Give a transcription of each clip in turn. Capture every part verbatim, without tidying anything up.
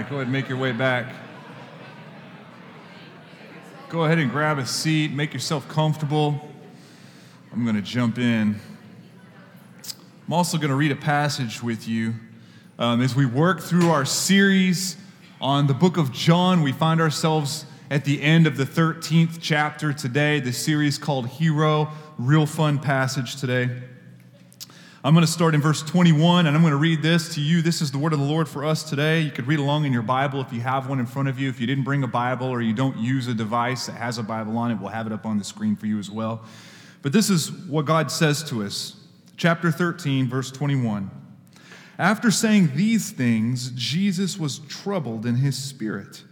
right, go ahead and make your way back. Go ahead and grab a seat, make yourself comfortable. I'm going to jump in. I'm also going to read a passage with you. Um, as we work through our series on the book of John, we find ourselves at the end of the thirteenth chapter today, the series called Hero, real fun passage today. I'm going to start in verse twenty-one, and I'm going to read this to you. This is the word of the Lord for us today. You could read along in your Bible if you have one in front of you. If you didn't bring a Bible or you don't use a device that has a Bible on it, we'll have it up on the screen for you as well. But this is what God says to us. Chapter thirteen, verse twenty-one. After saying these things, Jesus was troubled in his spirit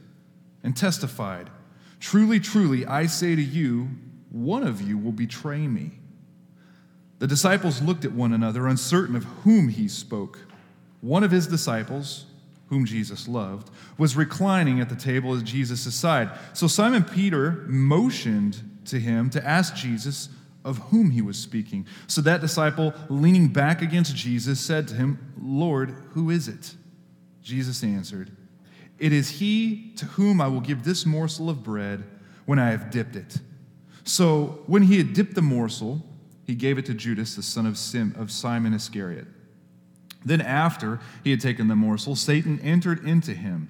and testified, "Truly, truly, I say to you, one of you will betray me." The disciples looked at one another, uncertain of whom he spoke. One of his disciples, whom Jesus loved, was reclining at the table at Jesus' side. So Simon Peter motioned to him to ask Jesus of whom he was speaking. So that disciple, leaning back against Jesus, said to him, "Lord, who is it?" Jesus answered, "It is he to whom I will give this morsel of bread when I have dipped it." So when he had dipped the morsel, he gave it to Judas, the son of Sim, of Simon Iscariot. Then after he had taken the morsel, Satan entered into him.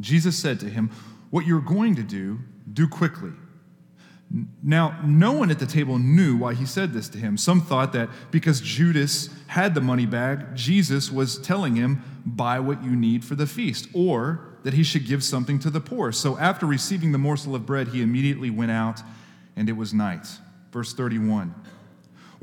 Jesus said to him, "What you're going to do, do quickly." Now, no one at the table knew why he said this to him. Some thought that because Judas had the money bag, Jesus was telling him, "Buy what you need for the feast," or that he should give something to the poor. So after receiving the morsel of bread, he immediately went out, and it was night. Verse thirty-one.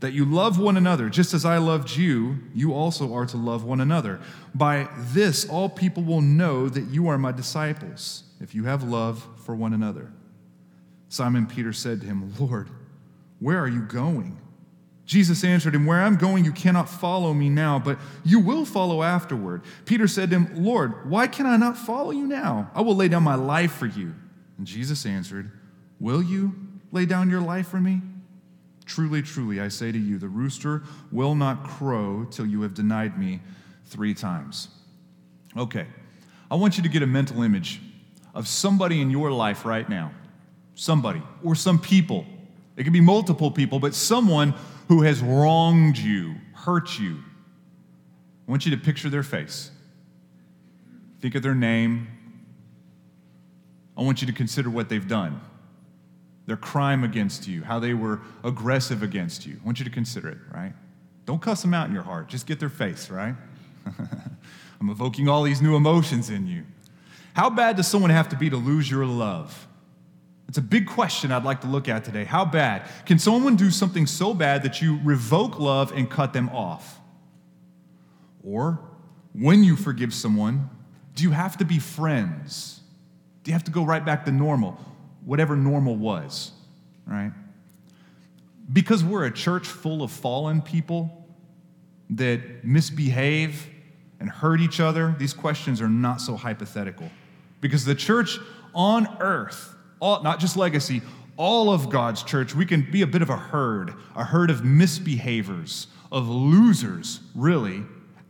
that you love one another. Just as I loved you, you also are to love one another. By this, all people will know that you are my disciples, if you have love for one another." Simon Peter said to him, "Lord, where are you going?" Jesus answered him, "Where I'm going, you cannot follow me now, but you will follow afterward." Peter said to him, "Lord, why can I not follow you now? I will lay down my life for you." And Jesus answered, "Will you lay down your life for me? Truly, truly, I say to you, the rooster will not crow till you have denied me three times." Okay, I want you to get a mental image of somebody in your life right now. Somebody or some people. It could be multiple people, but someone who has wronged you, hurt you. I want you to picture their face. Think of their name. I want you to consider what they've done. Their crime against you, how they were aggressive against you. I want you to consider it, right? Don't cuss them out in your heart. Just get their face, right? I'm evoking all these new emotions in you. How bad does someone have to be to lose your love? It's a big question I'd like to look at today. How bad? Can someone do something so bad that you revoke love and cut them off? Or when you forgive someone, do you have to be friends? Do you have to go right back to normal? Whatever normal was, right? Because we're a church full of fallen people that misbehave and hurt each other, these questions are not so hypothetical. Because the church on earth, all, not just Legacy, all of God's church, we can be a bit of a herd, a herd of misbehaviors, of losers, really,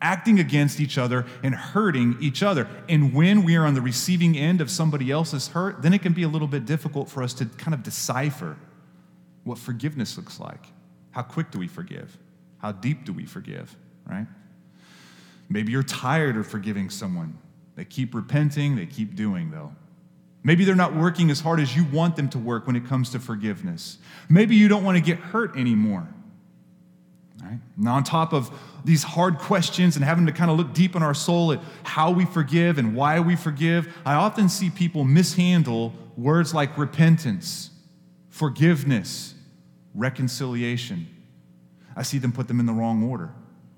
acting against each other and hurting each other. And when we are on the receiving end of somebody else's hurt, then it can be a little bit difficult for us to kind of decipher what forgiveness looks like. How quick do we forgive? How deep do we forgive, right? Maybe you're tired of forgiving someone. They keep repenting, they keep doing, though. Maybe they're not working as hard as you want them to work when it comes to forgiveness. Maybe you don't want to get hurt anymore. Right? And on top of these hard questions and having to kind of look deep in our soul at how we forgive and why we forgive, I often see people mishandle words like repentance, forgiveness, reconciliation. I see them put them in the wrong order.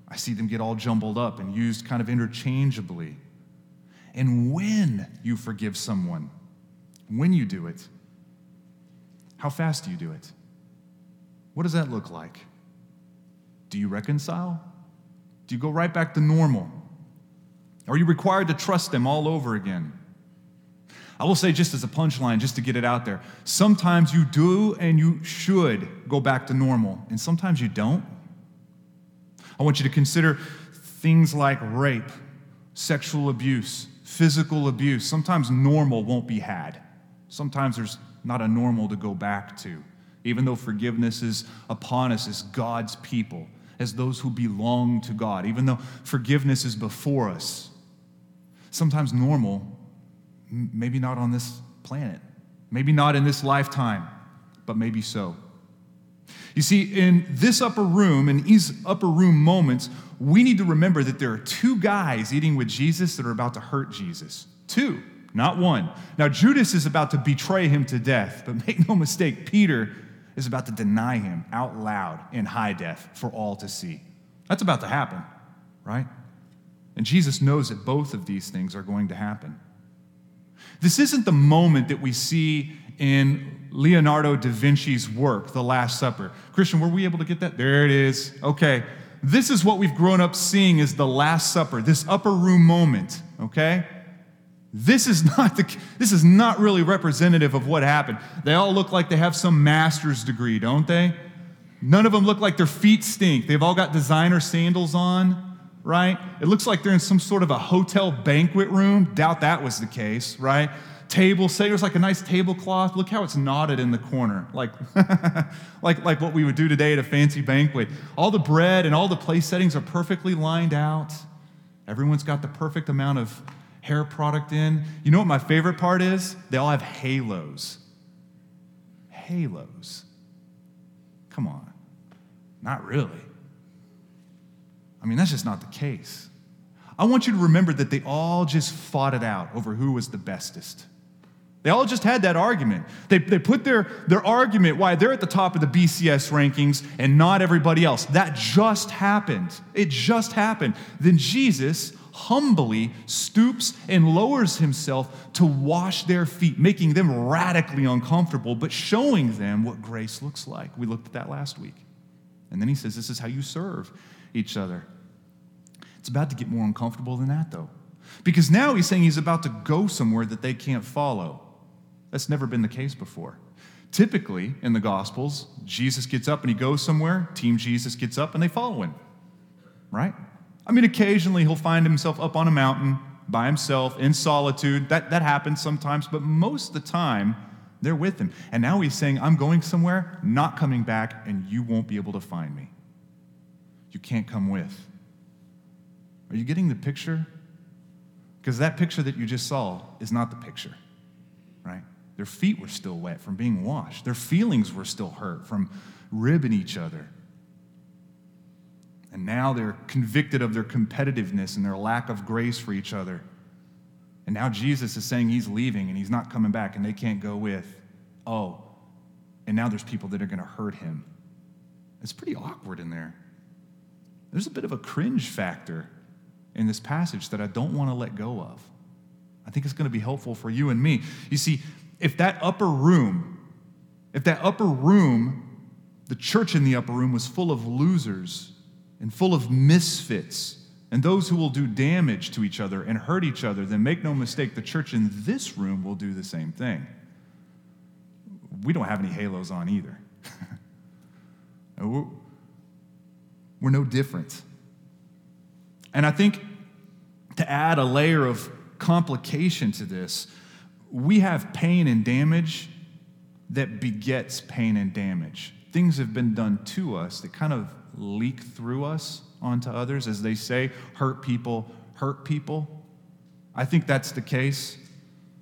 I see them get all jumbled up and used kind of interchangeably. And when you forgive someone, when you do it, How fast do you do it? What does that look like? Do you reconcile? Do you go right back to normal? Are you required to trust them all over again? I will say, just as a punchline, just to get it out there, sometimes you do and you should go back to normal, and sometimes you don't. I want you to consider things like rape, sexual abuse, physical abuse. Sometimes normal won't be had. Sometimes there's not a normal to go back to, even though forgiveness is upon us as God's people, as those who belong to God, even though forgiveness is before us. Sometimes normal, maybe not on this planet, maybe not in this lifetime, but maybe so. You see, in this upper room, in these upper room moments, we need to remember that there are two guys eating with Jesus that are about to hurt Jesus. Two, not one. Now, Judas is about to betray him to death, but make no mistake, Peter is about to deny him out loud in high def for all to see. That's about to happen, right? And Jesus knows that both of these things are going to happen. This isn't the moment that we see in Leonardo da Vinci's work, The Last Supper. Christian, were we able to get that? There it is. Okay. This is what we've grown up seeing is the Last Supper, this upper room moment, okay? This is not the, this is not really representative of what happened. They all look like they have some master's degree, don't they? None of them look like their feet stink. They've all got designer sandals on, right? It looks like they're in some sort of a hotel banquet room. Doubt that was the case, right? Table, say there's like a nice tablecloth. Look how it's knotted in the corner, like, like, like what we would do today at a fancy banquet. All the bread and all the place settings are perfectly lined out. Everyone's got the perfect amount of hair product in. You know what my favorite part is? They all have halos. Halos. Come on. Not really. I mean, that's just not the case. I want you to remember that they all just fought it out over who was the bestest. They all just had that argument. They, they put their, their argument why they're at the top of the B C S rankings and not everybody else. That just happened. It just happened. Then Jesus humbly stoops and lowers himself to wash their feet, making them radically uncomfortable, but showing them what grace looks like. We looked at that last week. And then he says, this is how you serve each other. It's about to get more uncomfortable than that, though, because now he's saying he's about to go somewhere that they can't follow. That's never been the case before. Typically, in the Gospels, Jesus gets up and he goes somewhere. Team Jesus gets up and they follow him, right? I mean, occasionally he'll find himself up on a mountain by himself in solitude. That, that happens sometimes, but most of the time they're with him. And now he's saying, I'm going somewhere, not coming back, and you won't be able to find me. You can't come with. Are you getting the picture? Because that picture that you just saw is not the picture, right? Their feet were still wet from being washed. Their feelings were still hurt from ribbing each other. And now they're convicted of their competitiveness and their lack of grace for each other. And now Jesus is saying he's leaving and he's not coming back and they can't go with. Oh, and now there's people that are going to hurt him. It's pretty awkward in there. There's a bit of a cringe factor in this passage that I don't want to let go of. I think it's going to be helpful for you and me. You see, if that upper room, if that upper room, the church in the upper room was full of losers, and full of misfits, and those who will do damage to each other and hurt each other, then make no mistake, the church in this room will do the same thing. We don't have any halos on either. We're no different. And I think to add a layer of complication to this, we have pain and damage that begets pain and damage. Things have been done to us that kind of leak through us onto others, as they say, hurt people, hurt people. I think that's the case.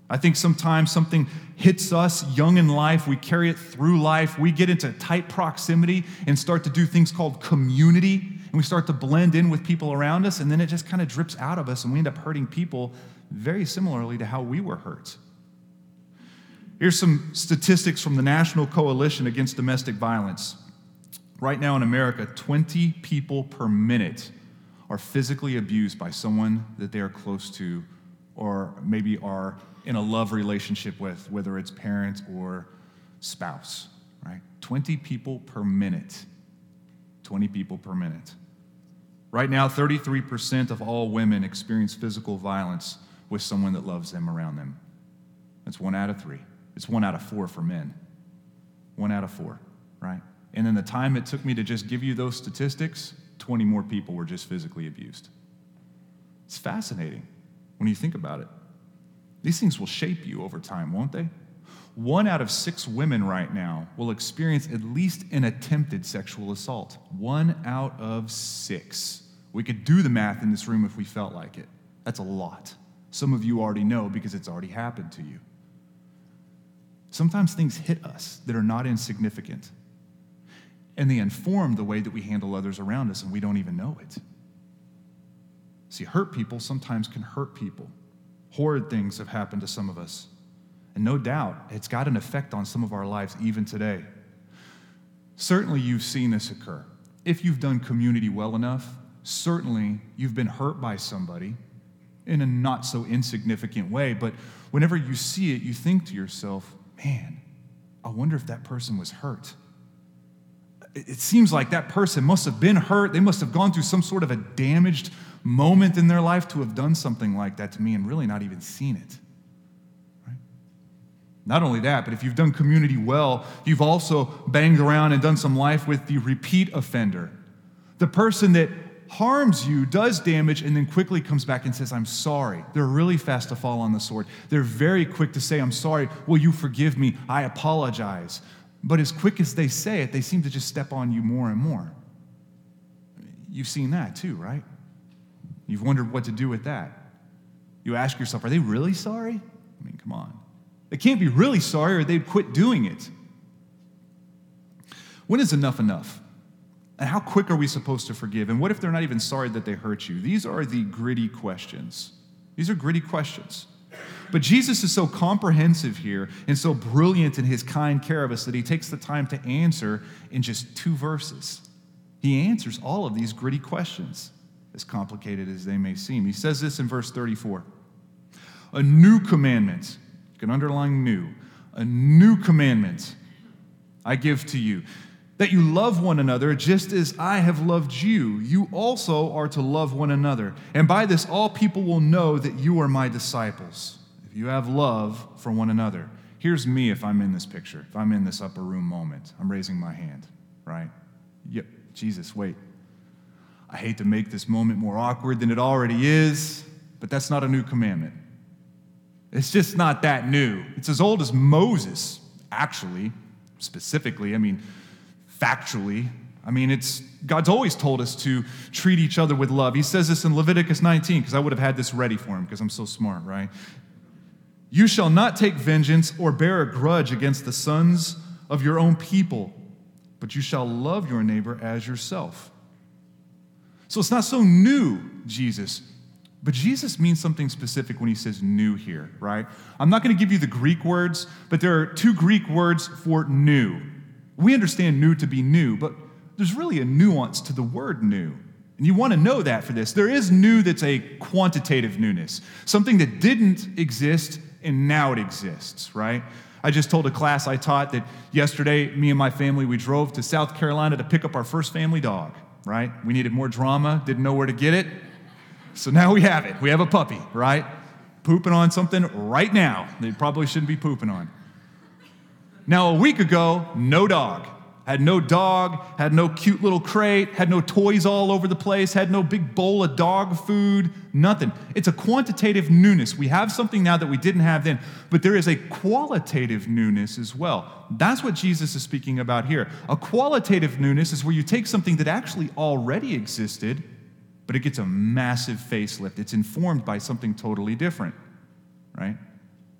I think sometimes something hits us young in life, we carry it through life, we get into tight proximity and start to do things called community, and we start to blend in with people around us, and then it just kind of drips out of us, and we end up hurting people very similarly to how we were hurt. Here's some statistics from the National Coalition Against Domestic Violence. Right now in America, twenty people per minute are physically abused by someone that they are close to or maybe are in a love relationship with, whether it's parents or spouse, right? twenty people per minute. twenty people per minute. Right now, thirty-three percent of all women experience physical violence with someone that loves them around them. That's one out of three. It's one out of four for men. One out of four, right? And in the time it took me to just give you those statistics, twenty more people were just physically abused. It's fascinating when you think about it. These things will shape you over time, won't they? One out of six women right now will experience at least an attempted sexual assault. One out of six. We could do the math in this room if we felt like it. That's a lot. Some of you already know because it's already happened to you. Sometimes things hit us that are not insignificant, and they inform the way that we handle others around us, and we don't even know it. See, hurt people sometimes can hurt people. Horrid things have happened to some of us. And no doubt, it's got an effect on some of our lives even today. Certainly you've seen this occur. If you've done community well enough, certainly you've been hurt by somebody in a not so insignificant way. But whenever you see it, you think to yourself, man, I wonder if that person was hurt. It seems like that person must have been hurt. They must have gone through some sort of a damaged moment in their life to have done something like that to me and really not even seen it. Not only that, but if you've done community well, you've also banged around and done some life with the repeat offender. The person that harms you, does damage, and then quickly comes back and says, I'm sorry. They're really fast to fall on the sword. They're very quick to say, I'm sorry. Will you forgive me? I apologize. But as quick as they say it, they seem to just step on you more and more. You've seen that too, right? You've wondered what to do with that. You ask yourself, are they really sorry? I mean, come on. They can't be really sorry or they'd quit doing it. When is enough enough? And how quick are we supposed to forgive? And what if they're not even sorry that they hurt you? These are the gritty questions. These are gritty questions. But Jesus is so comprehensive here and so brilliant in his kind care of us that he takes the time to answer in just two verses. He answers all of these gritty questions, as complicated as they may seem. He says this in verse thirty-four. A new commandment. You can underline new. A new commandment I give to you, that you love one another just as I have loved you. You also are to love one another. And by this, all people will know that you are my disciples, if you have love for one another. Here's me if I'm in this picture, if I'm in this upper room moment. I'm raising my hand, right? Yep, Jesus, wait. I hate to make this moment more awkward than it already is, but that's not a new commandment. It's just not that new. It's as old as Moses, actually, specifically, I mean, factually. I mean, it's God's always told us to treat each other with love. He says this in Leviticus nineteen, because I would have had this ready for him, because I'm so smart, right? You shall not take vengeance or bear a grudge against the sons of your own people, but you shall love your neighbor as yourself. So it's not so new, Jesus. But Jesus means something specific when he says new here, right? I'm not going to give you the Greek words, but there are two Greek words for new. We understand new to be new, but there's really a nuance to the word new. And you want to know that for this. There is new that's a quantitative newness, something that didn't exist and now it exists, right? I just told a class I taught that yesterday, me and my family, we drove to South Carolina to pick up our first family dog, right? We needed more drama, didn't know where to get it. So now we have it. We have a puppy, right? Pooping on something right now. They probably shouldn't be pooping on. Now, a week ago, no dog. Had no dog, had no cute little crate, had no toys all over the place, had no big bowl of dog food, nothing. It's a quantitative newness. We have something now that we didn't have then, but there is a qualitative newness as well. That's what Jesus is speaking about here. A qualitative newness is where you take something that actually already existed, but it gets a massive facelift. It's informed by something totally different, right?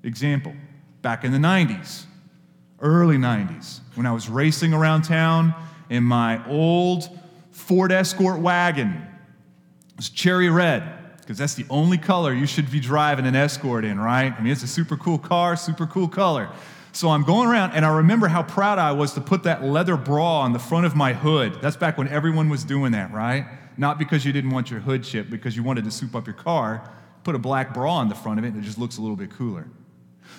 Example, back in the nineties, early nineties, when I was racing around town in my old Ford Escort wagon. It was cherry red, because that's the only color you should be driving an Escort in, right? I mean, it's a super cool car, super cool color. So I'm going around, and I remember how proud I was to put that leather bra on the front of my hood. That's back when everyone was doing that, right? Not because you didn't want your hood chipped, because you wanted to soup up your car, put a black bra on the front of it, and it just looks a little bit cooler.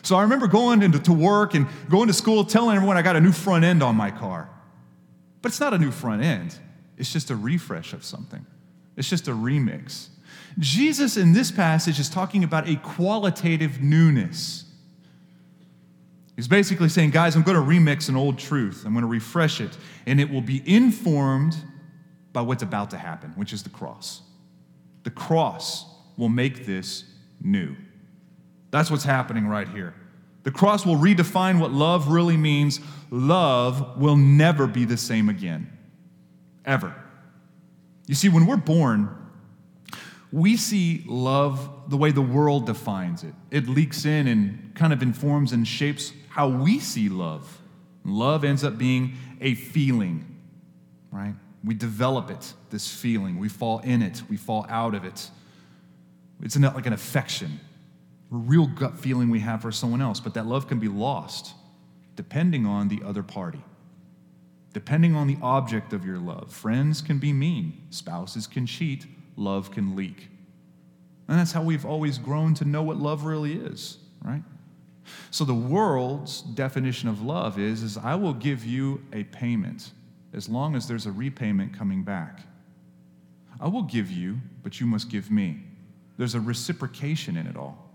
So I remember going into to work and going to school telling everyone I got a new front end on my car. But it's not a new front end. It's just a refresh of something. It's just a remix. Jesus in this passage is talking about a qualitative newness. He's basically saying, guys, I'm going to remix an old truth. I'm going to refresh it, and it will be informed by what's about to happen, which is the cross. The cross will make this new. That's what's happening right here. The cross will redefine what love really means. Love will never be the same again, ever. You see, when we're born, we see love the way the world defines it. It leaks in and kind of informs and shapes how we see love. Love ends up being a feeling, right? We develop it, this feeling. We fall in it. We fall out of it. It's not like an affection, a real gut feeling we have for someone else, but that love can be lost depending on the other party, depending on the object of your love. Friends can be mean. Spouses can cheat. Love can leak. And that's how we've always grown to know what love really is, right? So the world's definition of love is, is I will give you a payment as long as there's a repayment coming back. I will give you, but you must give me. There's a reciprocation in it all.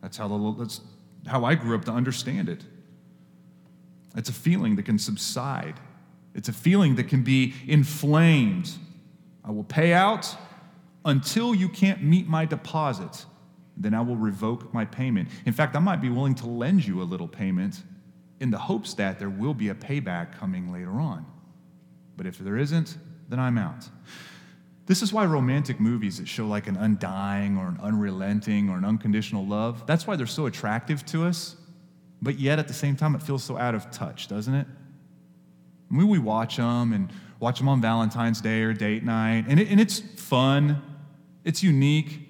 That's how, the, that's how I grew up to understand it. It's a feeling that can subside. It's a feeling that can be inflamed. I will pay out until you can't meet my deposit. Then I will revoke my payment. In fact, I might be willing to lend you a little payment in the hopes that there will be a payback coming later on. But if there isn't, then I'm out. This is why romantic movies that show like an undying or an unrelenting or an unconditional love, that's why they're so attractive to us. But yet, at the same time, it feels so out of touch, doesn't it? We, we watch them and watch them on Valentine's Day or date night, and, it, and it's fun, it's unique,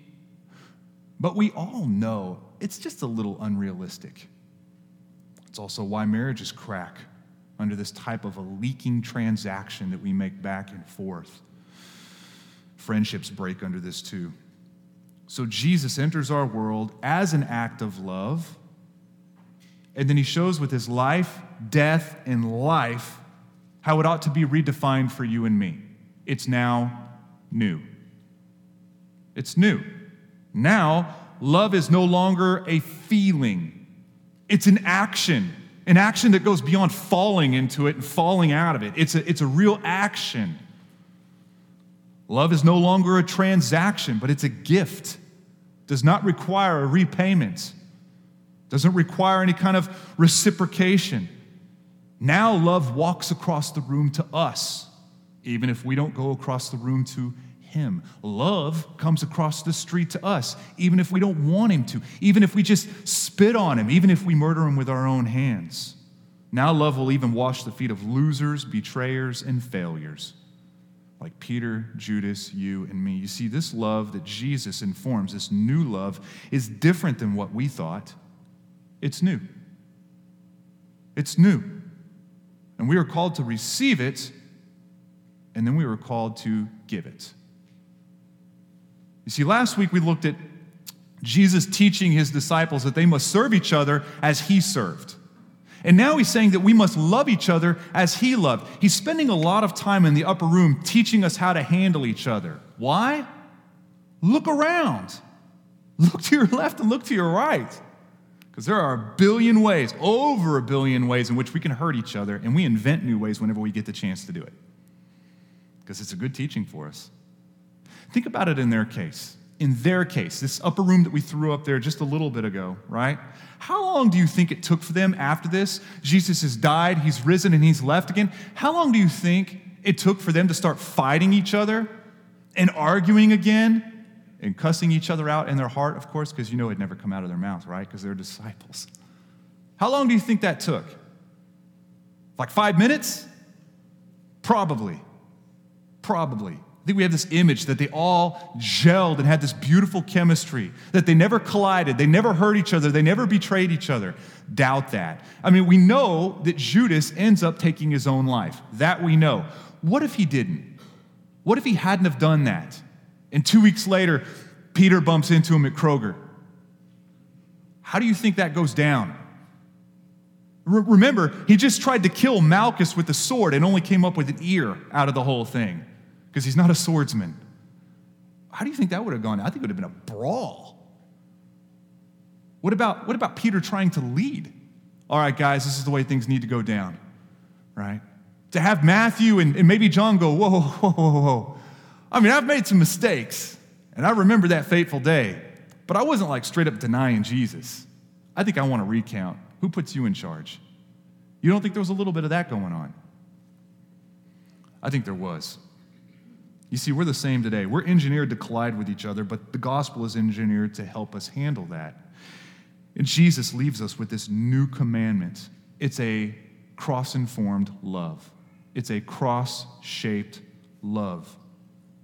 but we all know it's just a little unrealistic. It's also why marriages crack under this type of a leaking transaction that we make back and forth. Friendships break under this too. So Jesus enters our world as an act of love, and then he shows with his life, death, and life how it ought to be redefined for you and me. It's now new. It's new. Now, love is no longer a feeling. It's an action, an action that goes beyond falling into it and falling out of it. It's a, it's a real action. Love is no longer a transaction, but it's a gift. Does not require a repayment. Doesn't require any kind of reciprocation. Now love walks across the room to us, even if we don't go across the room to him. Love comes across the street to us, even if we don't want him to, even if we just spit on him, even if we murder him with our own hands. Now love will even wash the feet of losers, betrayers, and failures, like Peter, Judas, you, and me. You see, this love that Jesus informs, this new love, is different than what we thought. It's new. It's new. And we are called to receive it, and then we were called to give it. You see, last week we looked at Jesus teaching his disciples that they must serve each other as he served. And now he's saying that we must love each other as he loved. He's spending a lot of time in the upper room teaching us how to handle each other. Why? Look around. Look to your left and look to your right. Because there are a billion ways, over a billion ways in which we can hurt each other, and we invent new ways whenever we get the chance to do it. Because it's a good teaching for us. Think about it in their case. In their case, this upper room that we threw up there just a little bit ago, right? How long do you think it took for them after this? Jesus has died, he's risen, and he's left again. How long do you think it took for them to start fighting each other and arguing again? And cussing each other out in their heart, of course, because you know it never come out of their mouth, right? Because they're disciples. How long do you think that took? Like five minutes? Probably. Probably. I think we have this image that they all gelled and had this beautiful chemistry, that they never collided, they never hurt each other, they never betrayed each other. Doubt that. I mean, we know that Judas ends up taking his own life. That we know. What if he didn't? What if he hadn't have done that? And two weeks later, Peter bumps into him at Kroger. How do you think that goes down? Re- remember, he just tried to kill Malchus with a sword and only came up with an ear out of the whole thing because he's not a swordsman. How do you think that would have gone? I think it would have been a brawl. What about, what about Peter trying to lead? All right, guys, this is the way things need to go down, right? To have Matthew and, and maybe John go, whoa, whoa, whoa, whoa. I mean, I've made some mistakes, and I remember that fateful day, but I wasn't like straight up denying Jesus. I think I want to recount. Who puts you in charge? You don't think there was a little bit of that going on? I think there was. You see, we're the same today. We're engineered to collide with each other, but the gospel is engineered to help us handle that. And Jesus leaves us with this new commandment. It's a cross-informed love. It's a cross-shaped love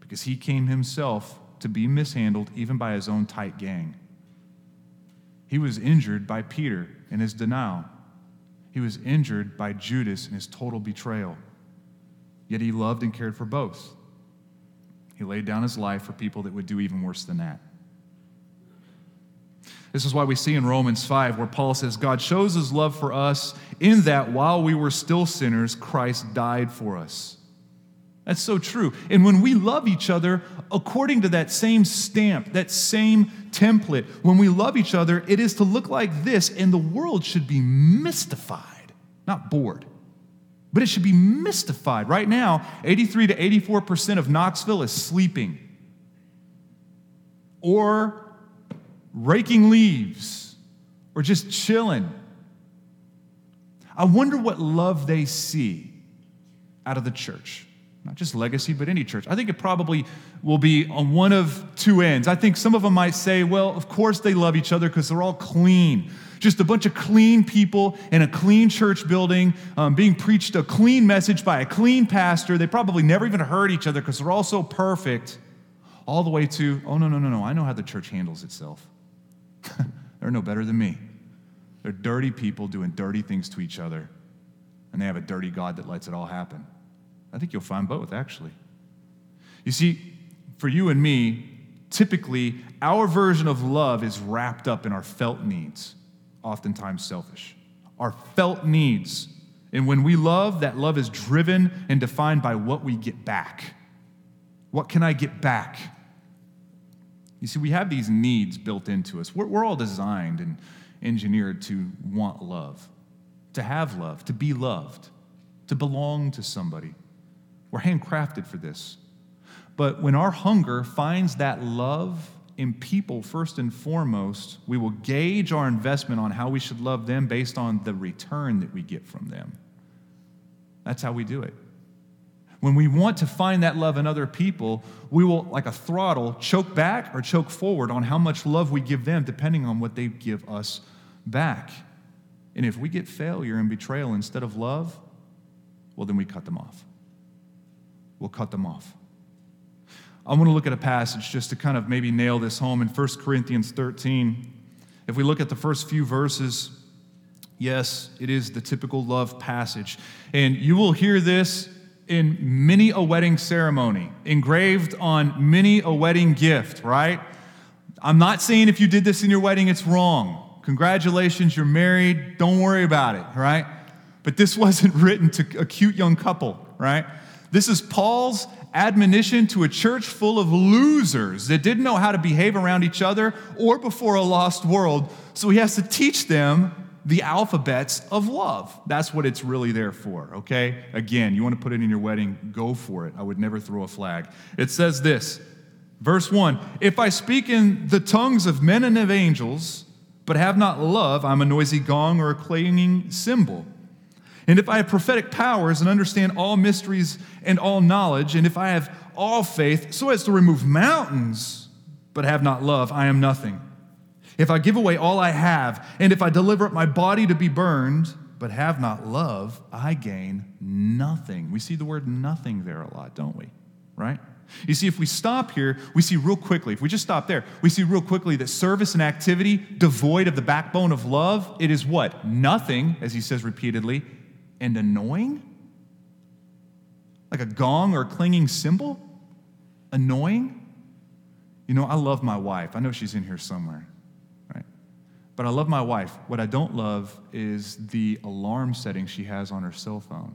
because he came himself to be mishandled even by his own tight gang. He was injured by Peter and his denial. He was injured by Judas and his total betrayal. Yet he loved and cared for both. He laid down his life for people that would do even worse than that. This is why we see in Romans five where Paul says, God shows his love for us in that while we were still sinners, Christ died for us. That's so true. And when we love each other according to that same stamp, that same template, when we love each other, it is to look like this, and the world should be mystified, not bored. But it should be mystified. Right now, eighty-three to eighty-four percent of Knoxville is sleeping or raking leaves or just chilling. I wonder what love they see out of the church. Not just Legacy, but any church. I think it probably will be on one of two ends. I think some of them might say, well, of course they love each other because they're all clean. Just a bunch of clean people in a clean church building, um, being preached a clean message by a clean pastor. They probably never even heard each other because they're all so perfect. All the way to, oh, no, no, no, no, I know how the church handles itself. They're no better than me. They're dirty people doing dirty things to each other, and they have a dirty God that lets it all happen. I think you'll find both, actually. You see, for you and me, typically, our version of love is wrapped up in our felt needs. Oftentimes selfish, our felt needs. And when we love, that love is driven and defined by what we get back. What can I get back? You see, we have these needs built into us. We're, we're all designed and engineered to want love, to have love, to be loved, to belong to somebody. We're handcrafted for this. But when our hunger finds that love in people, first and foremost, we will gauge our investment on how we should love them based on the return that we get from them. That's how we do it. When we want to find that love in other people, we will, like a throttle, choke back or choke forward on how much love we give them, depending on what they give us back. And if we get failure and betrayal instead of love, well, then we cut them off. We'll cut them off. I want to look at a passage just to kind of maybe nail this home in First Corinthians thirteen. If we look at the first few verses, yes, it is the typical love passage. And you will hear this in many a wedding ceremony, engraved on many a wedding gift, right? I'm not saying if you did this in your wedding, it's wrong. Congratulations, you're married. Don't worry about it, right? But this wasn't written to a cute young couple, right? This is Paul's admonition to a church full of losers that didn't know how to behave around each other or before a lost world. So he has to teach them the alphabets of love. That's what it's really there for, okay? Again, you want to put it in your wedding, go for it. I would never throw a flag. It says this, verse one, if I speak in the tongues of men and of angels, but have not love, I'm a noisy gong or a clanging cymbal. And if I have prophetic powers and understand all mysteries and all knowledge, and if I have all faith so as to remove mountains, but have not love, I am nothing. If I give away all I have, and if I deliver up my body to be burned, but have not love, I gain nothing. We see the word nothing there a lot, don't we? Right? You see, if we stop here, we see real quickly, if we just stop there, we see real quickly that service and activity devoid of the backbone of love, it is what? Nothing, as he says repeatedly, and annoying? Like a gong or a clanging cymbal? Annoying? You know, I love my wife. I know she's in here somewhere, right? But I love my wife. What I don't love is the alarm setting she has on her cell phone.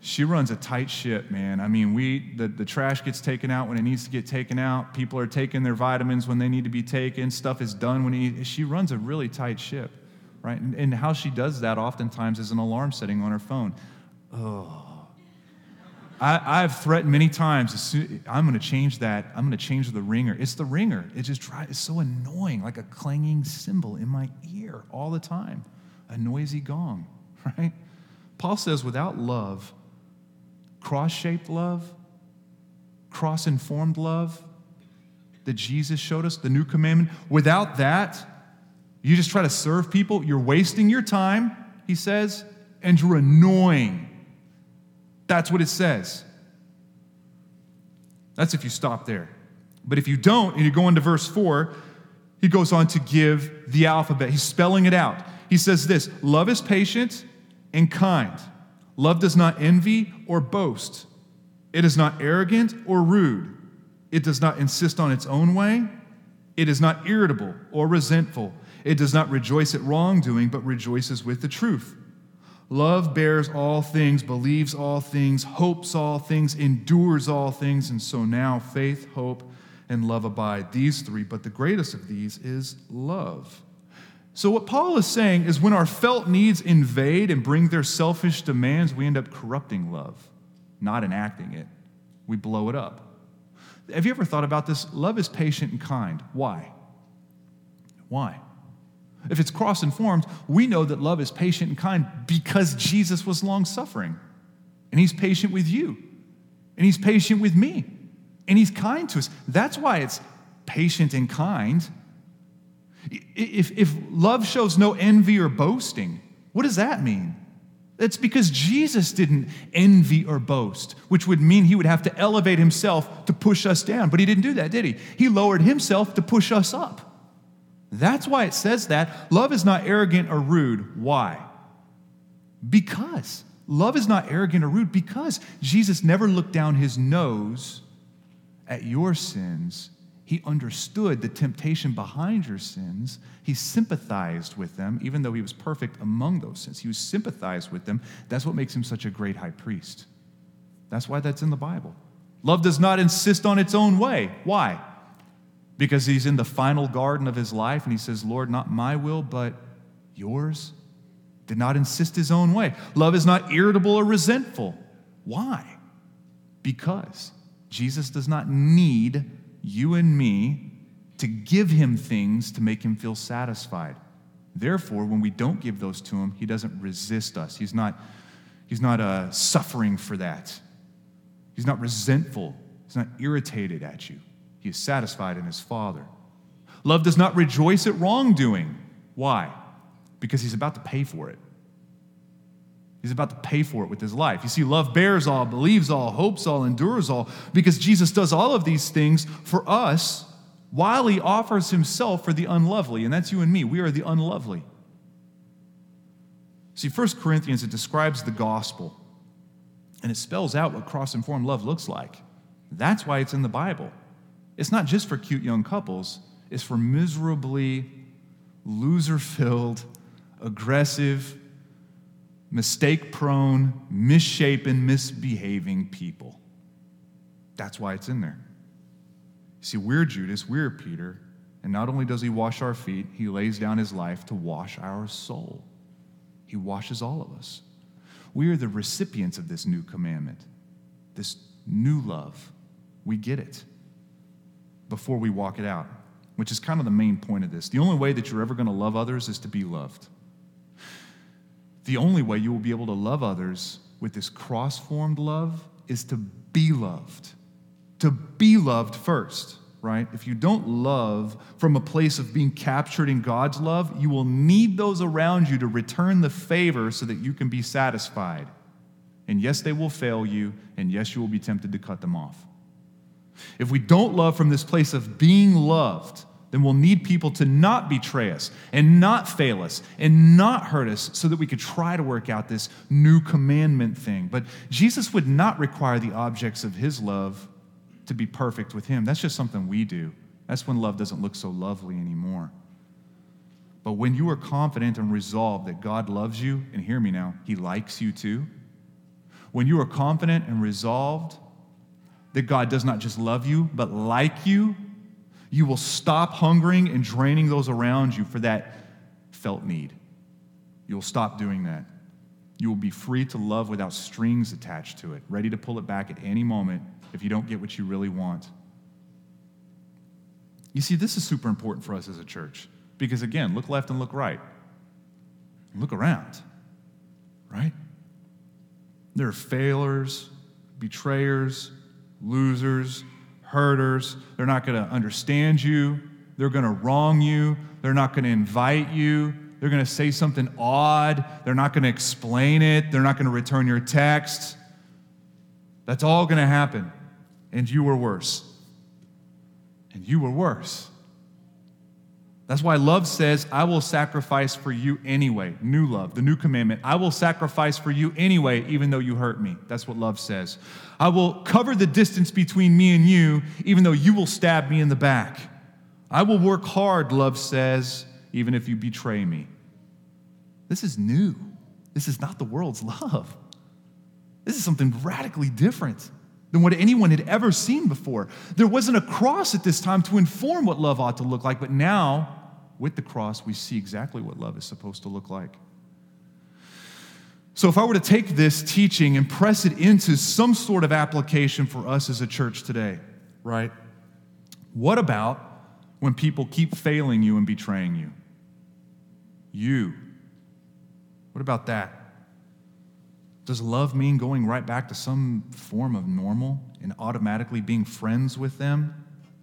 She runs a tight ship, man. I mean, we the, the trash gets taken out when it needs to get taken out. People are taking their vitamins when they need to be taken. Stuff is done when it, she runs a really tight ship, right? And, and how she does that oftentimes is an alarm setting on her phone. Oh, I, I've threatened many times. As soon, I'm going to change that. I'm going to change the ringer. It's the ringer. It just try. It's so annoying, like a clanging cymbal in my ear all the time, a noisy gong, right? Paul says, without love. Cross-shaped love, cross-informed love that Jesus showed us, the new commandment. Without that, you just try to serve people. You're wasting your time, he says, and you're annoying. That's what it says. That's if you stop there. But if you don't, and you go into verse four, he goes on to give the alphabet. He's spelling it out. He says this, love is patient and kind. Love does not envy or boast. It is not arrogant or rude. It does not insist on its own way. It is not irritable or resentful. It does not rejoice at wrongdoing, but rejoices with the truth. Love bears all things, believes all things, hopes all things, endures all things. And so now faith, hope, and love abide, these three. But the greatest of these is love. So what Paul is saying is when our felt needs invade and bring their selfish demands, we end up corrupting love, not enacting it. We blow it up. Have you ever thought about this? Love is patient and kind. Why? Why? If it's cross-informed, we know that love is patient and kind because Jesus was long-suffering. And he's patient with you. And he's patient with me. And he's kind to us. That's why it's patient and kind. If, if love shows no envy or boasting, what does that mean? It's because Jesus didn't envy or boast, which would mean he would have to elevate himself to push us down. But he didn't do that, did he? He lowered himself to push us up. That's why it says that. Love is not arrogant or rude. Why? Because. Love is not arrogant or rude because Jesus never looked down his nose at your sins. He understood the temptation behind your sins. He sympathized with them, even though he was perfect among those sins. He was sympathized with them. That's what makes him such a great high priest. That's why that's in the Bible. Love does not insist on its own way. Why? Because he's in the final garden of his life, and he says, Lord, not my will, but yours. Did not insist his own way. Love is not irritable or resentful. Why? Because Jesus does not need you and me to give him things to make him feel satisfied. Therefore, when we don't give those to him, he doesn't resist us. He's not, he's not uh, suffering for that. He's not resentful. He's not irritated at you. He is satisfied in his Father. Love does not rejoice at wrongdoing. Why? Because he's about to pay for it. He's about to pay for it with his life. You see, love bears all, believes all, hopes all, endures all, because Jesus does all of these things for us while he offers himself for the unlovely, and that's you and me. We are the unlovely. See, First Corinthians, it describes the gospel, and it spells out what cross-informed love looks like. That's why it's in the Bible. It's not just for cute young couples. It's for miserably, loser-filled, aggressive, mistake-prone, misshapen, misbehaving people. That's why it's in there. You see, we're Judas, we're Peter, and not only does he wash our feet, he lays down his life to wash our soul. He washes all of us. We are the recipients of this new commandment, this new love. We get it before we walk it out, which is kind of the main point of this. The only way that you're ever going to love others is to be loved. The only way you will be able to love others with this cross-formed love is to be loved. To be loved first, right? If you don't love from a place of being captured in God's love, you will need those around you to return the favor so that you can be satisfied. And yes, they will fail you, and yes, you will be tempted to cut them off. If we don't love from this place of being loved, then we'll need people to not betray us and not fail us and not hurt us so that we could try to work out this new commandment thing. But Jesus would not require the objects of his love to be perfect with him. That's just something we do. That's when love doesn't look so lovely anymore. But when you are confident and resolved that God loves you, and hear me now, he likes you too. When you are confident and resolved that God does not just love you, but like you, you will stop hungering and draining those around you for that felt need. You'll stop doing that. You will be free to love without strings attached to it, ready to pull it back at any moment if you don't get what you really want. You see, this is super important for us as a church because, again, look left and look right. Look around, right? There are failures, betrayers, losers, herders. They're not going to understand you. They're going to wrong you. They're not going to invite you. They're going to say something odd. They're not going to explain it. They're not going to return your text. That's all going to happen. And you were worse. And you were worse. That's why love says, I will sacrifice for you anyway. New love, the new commandment. I will sacrifice for you anyway, even though you hurt me. That's what love says. I will cover the distance between me and you, even though you will stab me in the back. I will work hard, love says, even if you betray me. This is new. This is not the world's love. This is something radically different than what anyone had ever seen before. There wasn't a cross at this time to inform what love ought to look like, but now, with the cross, we see exactly what love is supposed to look like. So if I were to take this teaching and press it into some sort of application for us as a church today, right? What about when people keep failing you and betraying you? You. What about that? Does love mean going right back to some form of normal and automatically being friends with them?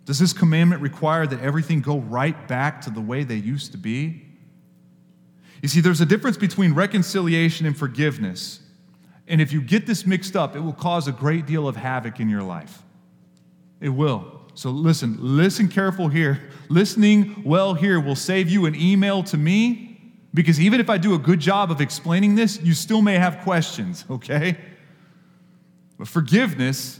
Does this commandment require that everything go right back to the way they used to be? You see, there's a difference between reconciliation and forgiveness. And if you get this mixed up, it will cause a great deal of havoc in your life. It will. So listen, listen careful here. Listening well here will save you an email to me, because even if I do a good job of explaining this, you still may have questions, okay? But forgiveness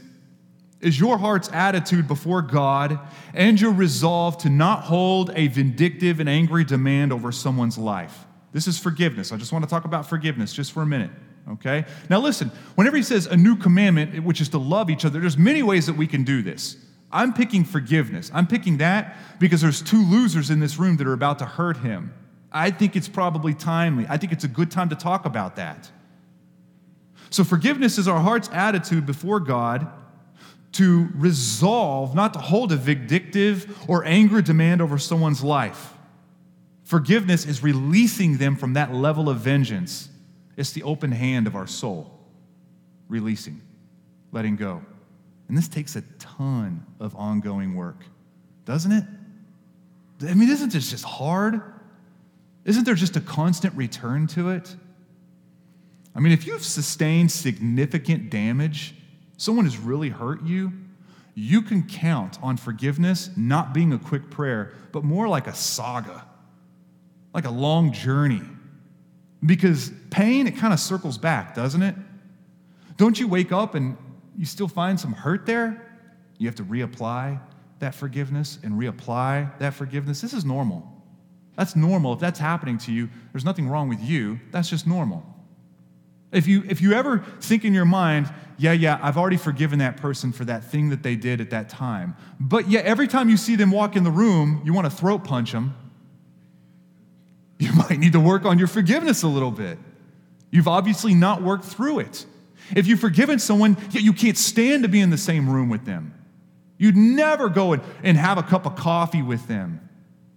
is your heart's attitude before God and your resolve to not hold a vindictive and angry demand over someone's life. This is forgiveness. I just want to talk about forgiveness just for a minute, okay? Now listen, whenever he says a new commandment, which is to love each other, there's many ways that we can do this. I'm picking forgiveness. I'm picking that because there's two losers in this room that are about to hurt him. I think it's probably timely. I think it's a good time to talk about that. So forgiveness is our heart's attitude before God to resolve not to hold a vindictive or angry demand over someone's life. Forgiveness is releasing them from that level of vengeance. It's the open hand of our soul. Releasing, letting go. And this takes a ton of ongoing work, doesn't it? I mean, isn't this just hard? Isn't there just a constant return to it? I mean, if you've sustained significant damage, someone has really hurt you, you can count on forgiveness not being a quick prayer, but more like a saga, like a long journey. Because pain, it kind of circles back, doesn't it? Don't you wake up and you still find some hurt there? You have to reapply that forgiveness and reapply that forgiveness. This is normal. That's normal. If that's happening to you, there's nothing wrong with you. That's just normal. If you if you ever think in your mind, yeah, yeah, I've already forgiven that person for that thing that they did at that time, but yet every time you see them walk in the room, you want to throat punch them, you might need to work on your forgiveness a little bit. You've obviously not worked through it. If you've forgiven someone, yet you can't stand to be in the same room with them. You'd never go and, and have a cup of coffee with them.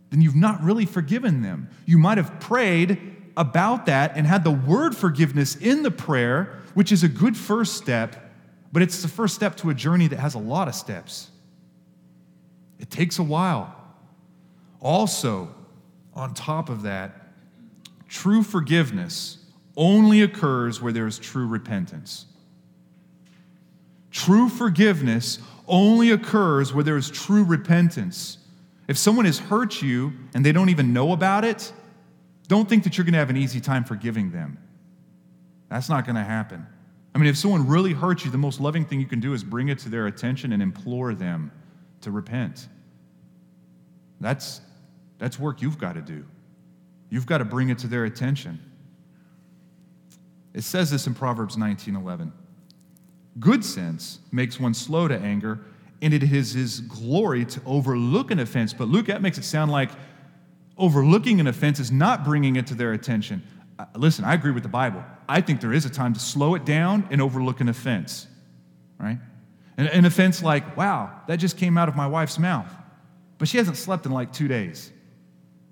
Then you've not really forgiven them. You might have prayed about that and had the word forgiveness in the prayer, which is a good first step, but it's the first step to a journey that has a lot of steps. It takes a while. Also, on top of that, true forgiveness only occurs where there is true repentance. True forgiveness only occurs where there is true repentance. If someone has hurt you and they don't even know about it, don't think that you're going to have an easy time forgiving them. That's not going to happen. I mean, if someone really hurts you, the most loving thing you can do is bring it to their attention and implore them to repent. That's, that's work you've got to do. You've got to bring it to their attention. It says this in Proverbs nineteen eleven. Good sense makes one slow to anger, and it is his glory to overlook an offense. But Luke, that makes it sound like overlooking an offense is not bringing it to their attention. Uh, listen, I agree with the Bible. I think there is a time to slow it down and overlook an offense, right? An, an offense like, wow, that just came out of my wife's mouth, but she hasn't slept in like two days.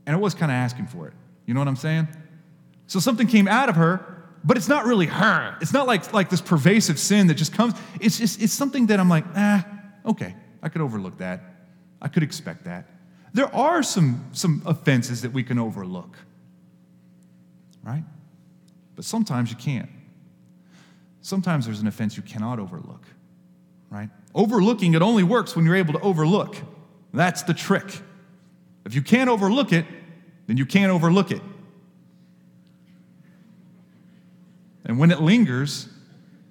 And I was kind of asking for it. You know what I'm saying? So something came out of her, but it's not really her. It's not like, like this pervasive sin that just comes. It's just it's something that I'm like, ah, okay, I could overlook that. I could expect that. There are some, some offenses that we can overlook, right? But sometimes you can't. Sometimes there's an offense you cannot overlook, right? Overlooking, it only works when you're able to overlook. That's the trick. If you can't overlook it, then you can't overlook it. And when it lingers,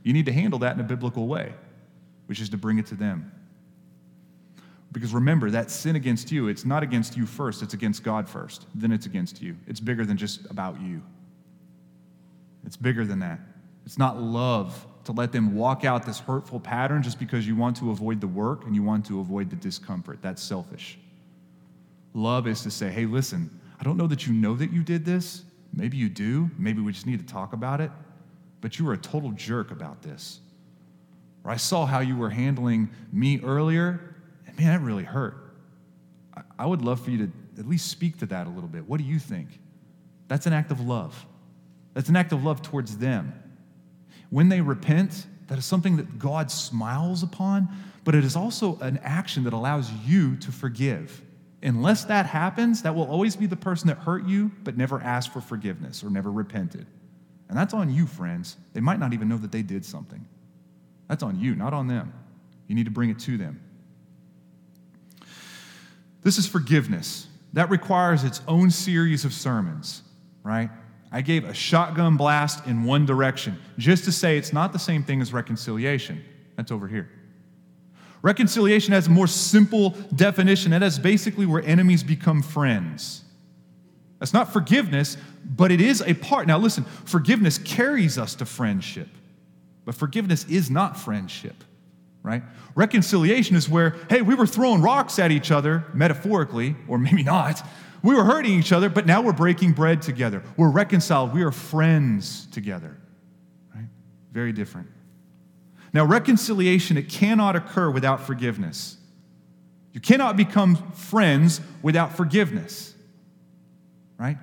you need to handle that in a biblical way, which is to bring it to them. Because remember, that sin against you, it's not against you first, it's against God first. Then it's against you. It's bigger than just about you. It's bigger than that. It's not love to let them walk out this hurtful pattern just because you want to avoid the work and you want to avoid the discomfort. That's selfish. Love is to say, hey, listen, I don't know that you know that you did this. Maybe you do. Maybe we just need to talk about it. But you were a total jerk about this. Or I saw how you were handling me earlier, and man, that really hurt. I, I would love for you to at least speak to that a little bit. What do you think? That's an act of love. That's an act of love towards them. When they repent, that is something that God smiles upon, but it is also an action that allows you to forgive. Unless that happens, that will always be the person that hurt you, but never asked for forgiveness or never repented. And that's on you, friends. They might not even know that they did something. That's on you, not on them. You need to bring it to them. This is forgiveness. That requires its own series of sermons, right? I gave a shotgun blast in one direction, just to say it's not the same thing as reconciliation. That's over here. Reconciliation has a more simple definition. That is basically where enemies become friends. That's not forgiveness, but it is a part. Now listen, forgiveness carries us to friendship, but forgiveness is not friendship, right? Reconciliation is where, hey, we were throwing rocks at each other, metaphorically, or maybe not. We were hurting each other, but now we're breaking bread together. We're reconciled. We are friends together, right? Very different. Now reconciliation, it cannot occur without forgiveness. You cannot become friends without forgiveness. Right?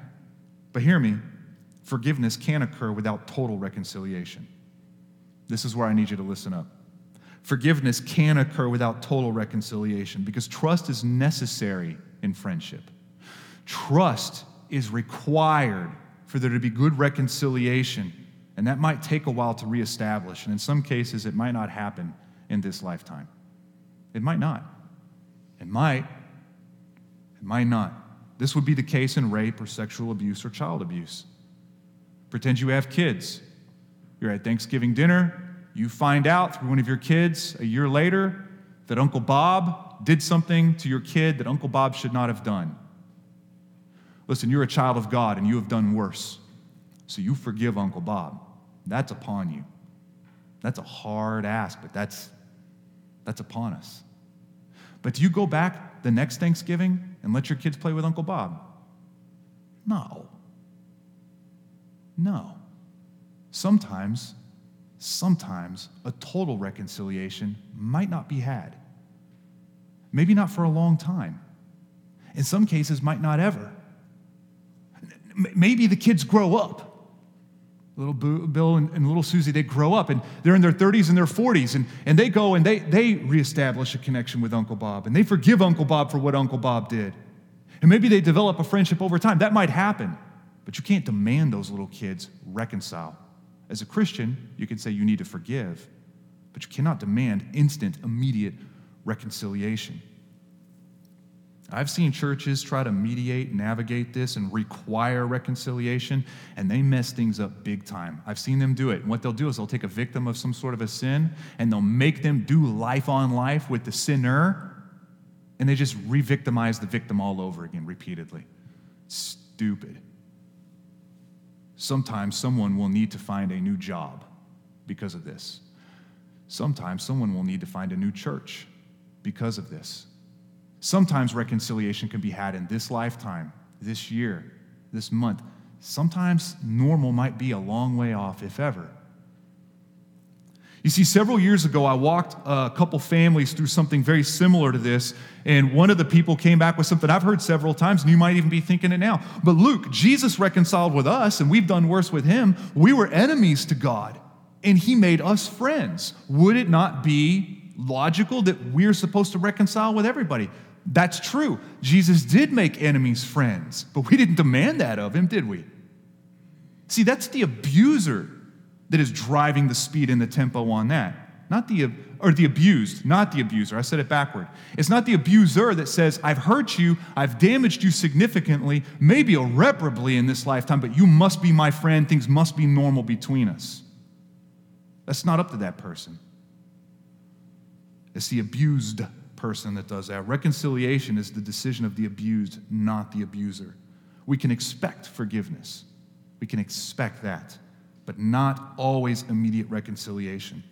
But hear me, forgiveness can occur without total reconciliation. This is where I need you to listen up. Forgiveness can occur without total reconciliation because trust is necessary in friendship. Trust is required for there to be good reconciliation, and that might take a while to reestablish, and in some cases, it might not happen in this lifetime. It might not. It might. It might not. This would be the case in rape or sexual abuse or child abuse. Pretend you have kids. You're at Thanksgiving dinner. You find out through one of your kids a year later that Uncle Bob did something to your kid that Uncle Bob should not have done. Listen, you're a child of God and you have done worse. So you forgive Uncle Bob. That's upon you. That's a hard ask, but that's, that's upon us. But do you go back the next Thanksgiving and let your kids play with Uncle Bob? No. No. Sometimes, sometimes a total reconciliation might not be had. Maybe not for a long time. In some cases, might not ever. Maybe the kids grow up. Little Bill and, and little Susie, they grow up, and they're in their thirties and their forties, and, and they go and they, they reestablish a connection with Uncle Bob, and they forgive Uncle Bob for what Uncle Bob did. And maybe they develop a friendship over time. That might happen, but you can't demand those little kids reconcile. As a Christian, you can say you need to forgive, but you cannot demand instant, immediate reconciliation. I've seen churches try to mediate, navigate this, and require reconciliation, and they mess things up big time. I've seen them do it. And what they'll do is they'll take a victim of some sort of a sin, and they'll make them do life on life with the sinner, and they just re-victimize the victim all over again repeatedly. Stupid. Sometimes someone will need to find a new job because of this. Sometimes someone will need to find a new church because of this. Sometimes reconciliation can be had in this lifetime, this year, this month. Sometimes normal might be a long way off, if ever. You see, several years ago, I walked a couple families through something very similar to this, and one of the people came back with something I've heard several times, and you might even be thinking it now. But Luke, Jesus reconciled with us, and we've done worse with him. We were enemies to God, and he made us friends. Would it not be logical that we're supposed to reconcile with everybody? That's true. Jesus did make enemies friends, but we didn't demand that of him, did we? See, that's the abuser that is driving the speed and the tempo on that. Not the, or the abused, not the abuser. I said it backward. It's not the abuser that says, I've hurt you, I've damaged you significantly, maybe irreparably in this lifetime, but you must be my friend, things must be normal between us. That's not up to that person. It's the abused person that does that. Reconciliation is the decision of the abused, not the abuser. We can expect forgiveness. We can expect that, but not always immediate reconciliation.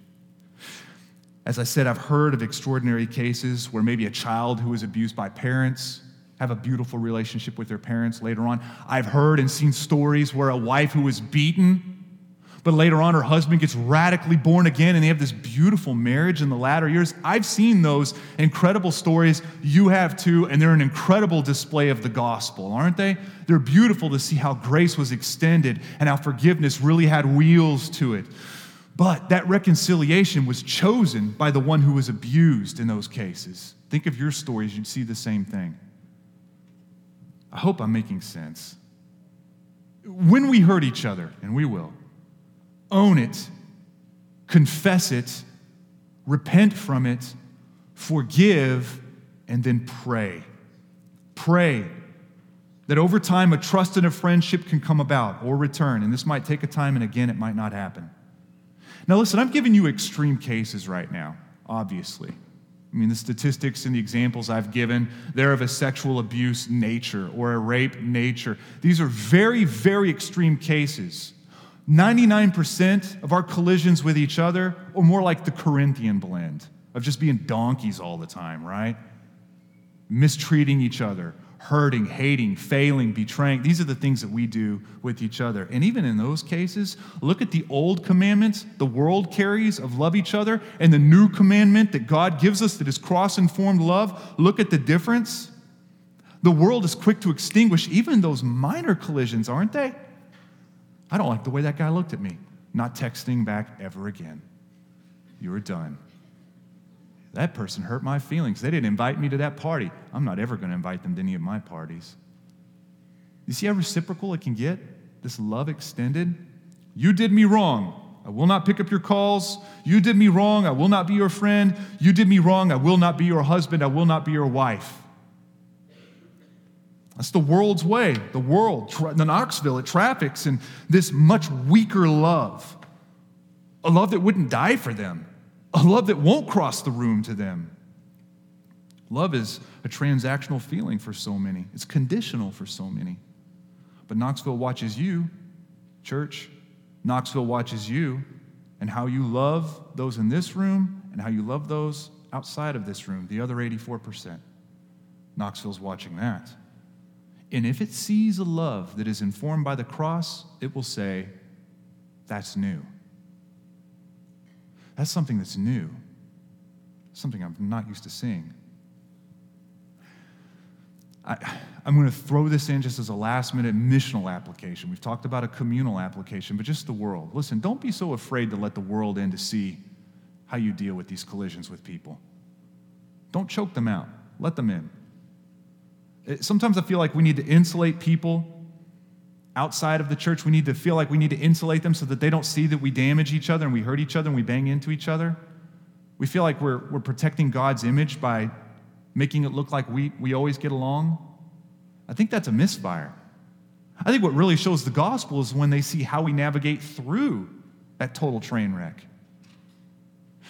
As I said, I've heard of extraordinary cases where maybe a child who was abused by parents have a beautiful relationship with their parents later on. I've heard and seen stories where a wife who was beaten, but later on her husband gets radically born again and they have this beautiful marriage in the latter years. I've seen those incredible stories. You have too, and they're an incredible display of the gospel, aren't they? They're beautiful to see how grace was extended and how forgiveness really had wheels to it. But that reconciliation was chosen by the one who was abused in those cases. Think of your stories, you'd see the same thing. I hope I'm making sense. When we hurt each other, and we will, own it, confess it, repent from it, forgive, and then pray. Pray that over time a trust and a friendship can come about or return. And this might take a time, and again, it might not happen. Now listen, I'm giving you extreme cases right now, obviously. I mean, the statistics and the examples I've given, they're of a sexual abuse nature or a rape nature. These are very, very extreme cases. ninety-nine percent of our collisions with each other are more like the Corinthian blend of just being donkeys all the time, right? Mistreating each other, hurting, hating, failing, betraying. These are the things that we do with each other. And even in those cases, look at the old commandments the world carries of love each other and the new commandment that God gives us that is cross-informed love. Look at the difference. The world is quick to extinguish even those minor collisions, aren't they? I don't like the way that guy looked at me. Not texting back ever again. You're done. That person hurt my feelings. They didn't invite me to that party. I'm not ever going to invite them to any of my parties. You see how reciprocal it can get? This love extended? You did me wrong. I will not pick up your calls. You did me wrong. I will not be your friend. You did me wrong. I will not be your husband. I will not be your wife. That's the world's way. The world, the Knoxville, it traffics in this much weaker love. A love that wouldn't die for them. A love that won't cross the room to them. Love is a transactional feeling for so many. It's conditional for so many. But Knoxville watches you, church. Knoxville watches you and how you love those in this room and how you love those outside of this room, the other eighty-four percent. Knoxville's watching that. And if it sees a love that is informed by the cross, it will say, that's new. That's something that's new. Something I'm not used to seeing. I, I'm going to throw this in just as a last-minute missional application. We've talked about a communal application, but just the world. Listen, don't be so afraid to let the world in to see how you deal with these collisions with people. Don't choke them out. Let them in. Sometimes I feel like we need to insulate people outside of the church. We need to feel like we need to insulate them so that they don't see that we damage each other and we hurt each other and we bang into each other. We feel like we're we're protecting God's image by making it look like we, we always get along. I think that's a misfire. I think what really shows the gospel is when they see how we navigate through that total train wreck.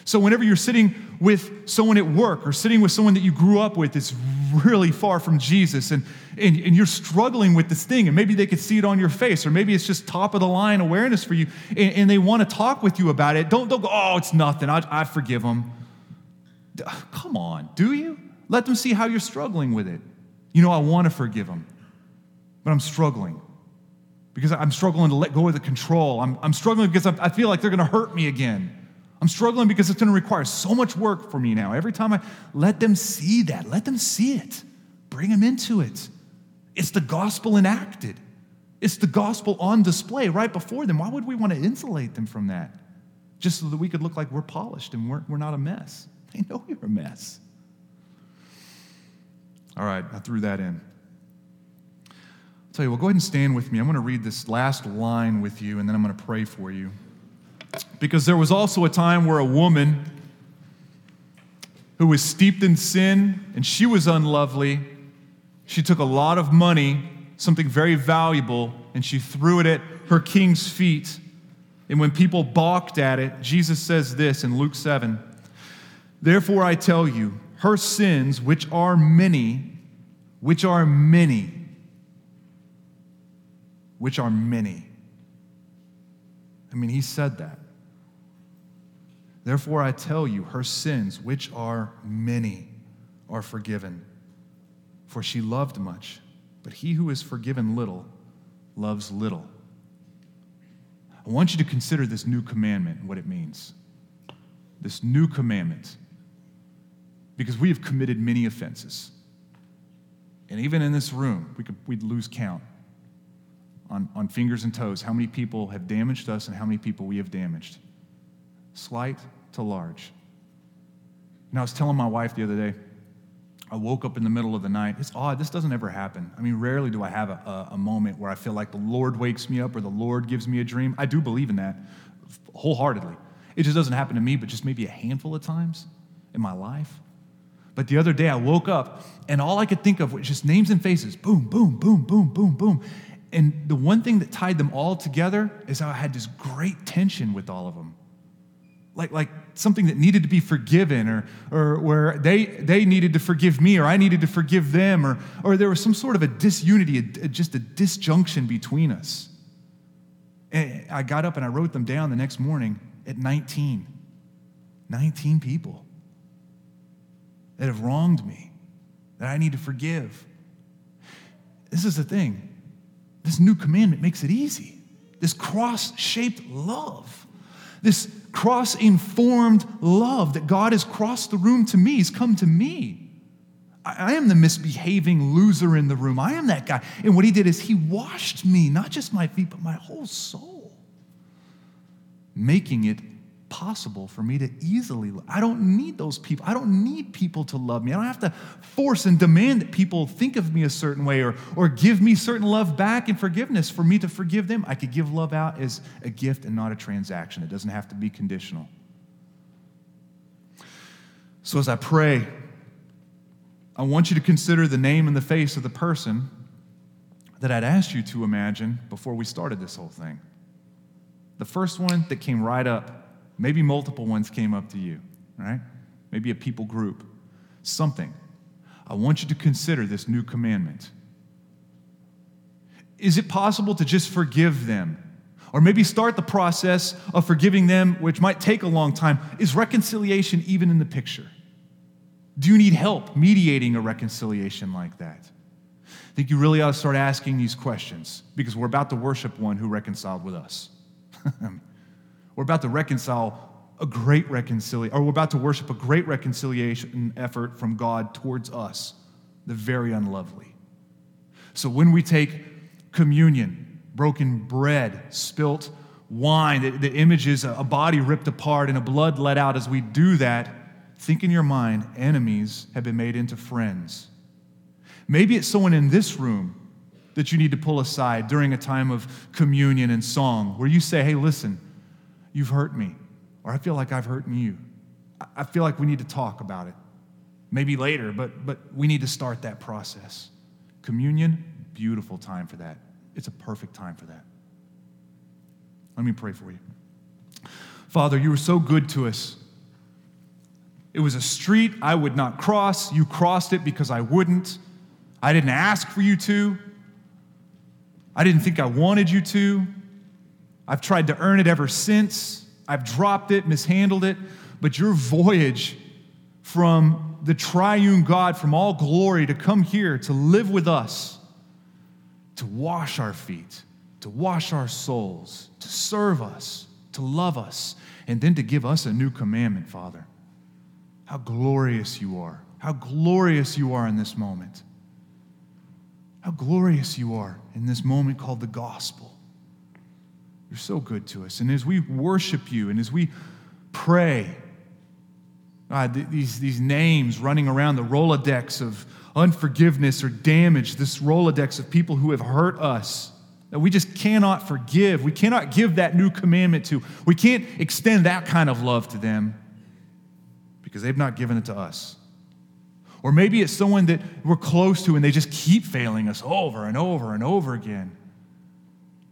So whenever you're sitting with someone at work or sitting with someone that you grew up with, it's really far from Jesus, and, and, and you're struggling with this thing, and maybe they could see it on your face, or maybe it's just top of the line awareness for you, and, and they want to talk with you about it, don't, don't go, oh, it's nothing, I, I forgive them. Come on, do you? Let them see how you're struggling with it. You know, I want to forgive them, but I'm struggling because I'm struggling to let go of the control. I'm, I'm struggling because I feel like they're going to hurt me again. I'm struggling because it's going to require so much work for me now. Every time I let them see that, let them see it. Bring them into it. It's the gospel enacted. It's the gospel on display right before them. Why would we want to insulate them from that? Just so that we could look like we're polished and we're, we're not a mess. They know you're a mess. All right, I threw that in. I'll tell you, well, go ahead and stand with me. I'm going to read this last line with you, and then I'm going to pray for you. Because there was also a time where a woman who was steeped in sin, and she was unlovely, she took a lot of money, something very valuable, and she threw it at her king's feet. And when people balked at it, Jesus says this in Luke seven, "Therefore I tell you, her sins, which are many, which are many, which are many." I mean, he said that. "Therefore I tell you, her sins, which are many, are forgiven. For she loved much, but he who is forgiven little loves little." I want you to consider this new commandment and what it means. This new commandment. Because we have committed many offenses. And even in this room, we could, we'd lose count on, on fingers and toes how many people have damaged us and how many people we have damaged. Slight to large. And I was telling my wife the other day, I woke up in the middle of the night. It's odd. This doesn't ever happen. I mean, rarely do I have a, a moment where I feel like the Lord wakes me up or the Lord gives me a dream. I do believe in that wholeheartedly. It just doesn't happen to me, but just maybe a handful of times in my life. But the other day I woke up, and all I could think of was just names and faces. Boom, boom, boom, boom, boom, boom. And the one thing that tied them all together is how I had this great tension with all of them. Like, like something that needed to be forgiven, or or where they they needed to forgive me, or I needed to forgive them, or or there was some sort of a disunity, a, just a disjunction between us. And I got up and I wrote them down the next morning at nineteen. nineteen people that have wronged me, that I need to forgive. This is the thing. This new commandment makes it easy. This cross-shaped love, this cross-informed love that God has crossed the room to me. He's come to me. I am the misbehaving loser in the room. I am that guy. And what he did is he washed me, not just my feet, but my whole soul, making it possible for me to easily love. I don't need those people. I don't need people to love me. I don't have to force and demand that people think of me a certain way or, or give me certain love back and forgiveness for me to forgive them. I could give love out as a gift and not a transaction. It doesn't have to be conditional. So as I pray, I want you to consider the name and the face of the person that I'd asked you to imagine before we started this whole thing. The first one that came right up. Maybe multiple ones came up to you, right? Maybe a people group, something. I want you to consider this new commandment. Is it possible to just forgive them? Or maybe start the process of forgiving them, which might take a long time. Is reconciliation even in the picture? Do you need help mediating a reconciliation like that? I think you really ought to start asking these questions, because we're about to worship one who reconciled with us. We're about to reconcile a great reconciliation, or we're about to worship a great reconciliation effort from God towards us, the very unlovely. So when we take communion, broken bread, spilt wine, that, that images a body ripped apart and a blood let out, as we do that, think in your mind, enemies have been made into friends. Maybe it's someone in this room that you need to pull aside during a time of communion and song, where you say, hey, listen, you've hurt me, or I feel like I've hurt you. I feel like we need to talk about it. Maybe later, but but we need to start that process. Communion, beautiful time for that. It's a perfect time for that. Let me pray for you. Father, you were so good to us. It was a street I would not cross. You crossed it because I wouldn't. I didn't ask for you to. I didn't think I wanted you to. I've tried to earn it ever since. I've dropped it, mishandled it. But your voyage from the triune God, from all glory, to come here, to live with us, to wash our feet, to wash our souls, to serve us, to love us, and then to give us a new commandment, Father. How glorious you are. How glorious you are in this moment. How glorious you are in this moment called the gospel. You're so good to us. And as we worship you and as we pray, God, th- these, these names running around, the Rolodex of unforgiveness or damage, this Rolodex of people who have hurt us, that we just cannot forgive. We cannot give that new commandment to. We can't extend that kind of love to them because they've not given it to us. Or maybe it's someone that we're close to and they just keep failing us over and over and over again.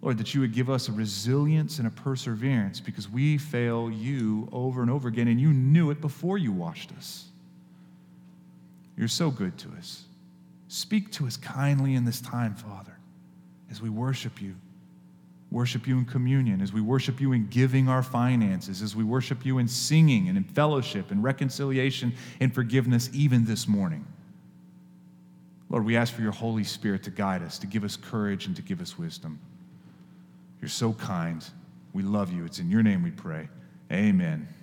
Lord, that you would give us a resilience and a perseverance because we fail you over and over again, and you knew it before you washed us. You're so good to us. Speak to us kindly in this time, Father, as we worship you. Worship you in communion, as we worship you in giving our finances, as we worship you in singing and in fellowship and reconciliation and forgiveness even this morning. Lord, we ask for your Holy Spirit to guide us, to give us courage and to give us wisdom. You're so kind. We love you. It's in your name we pray. Amen.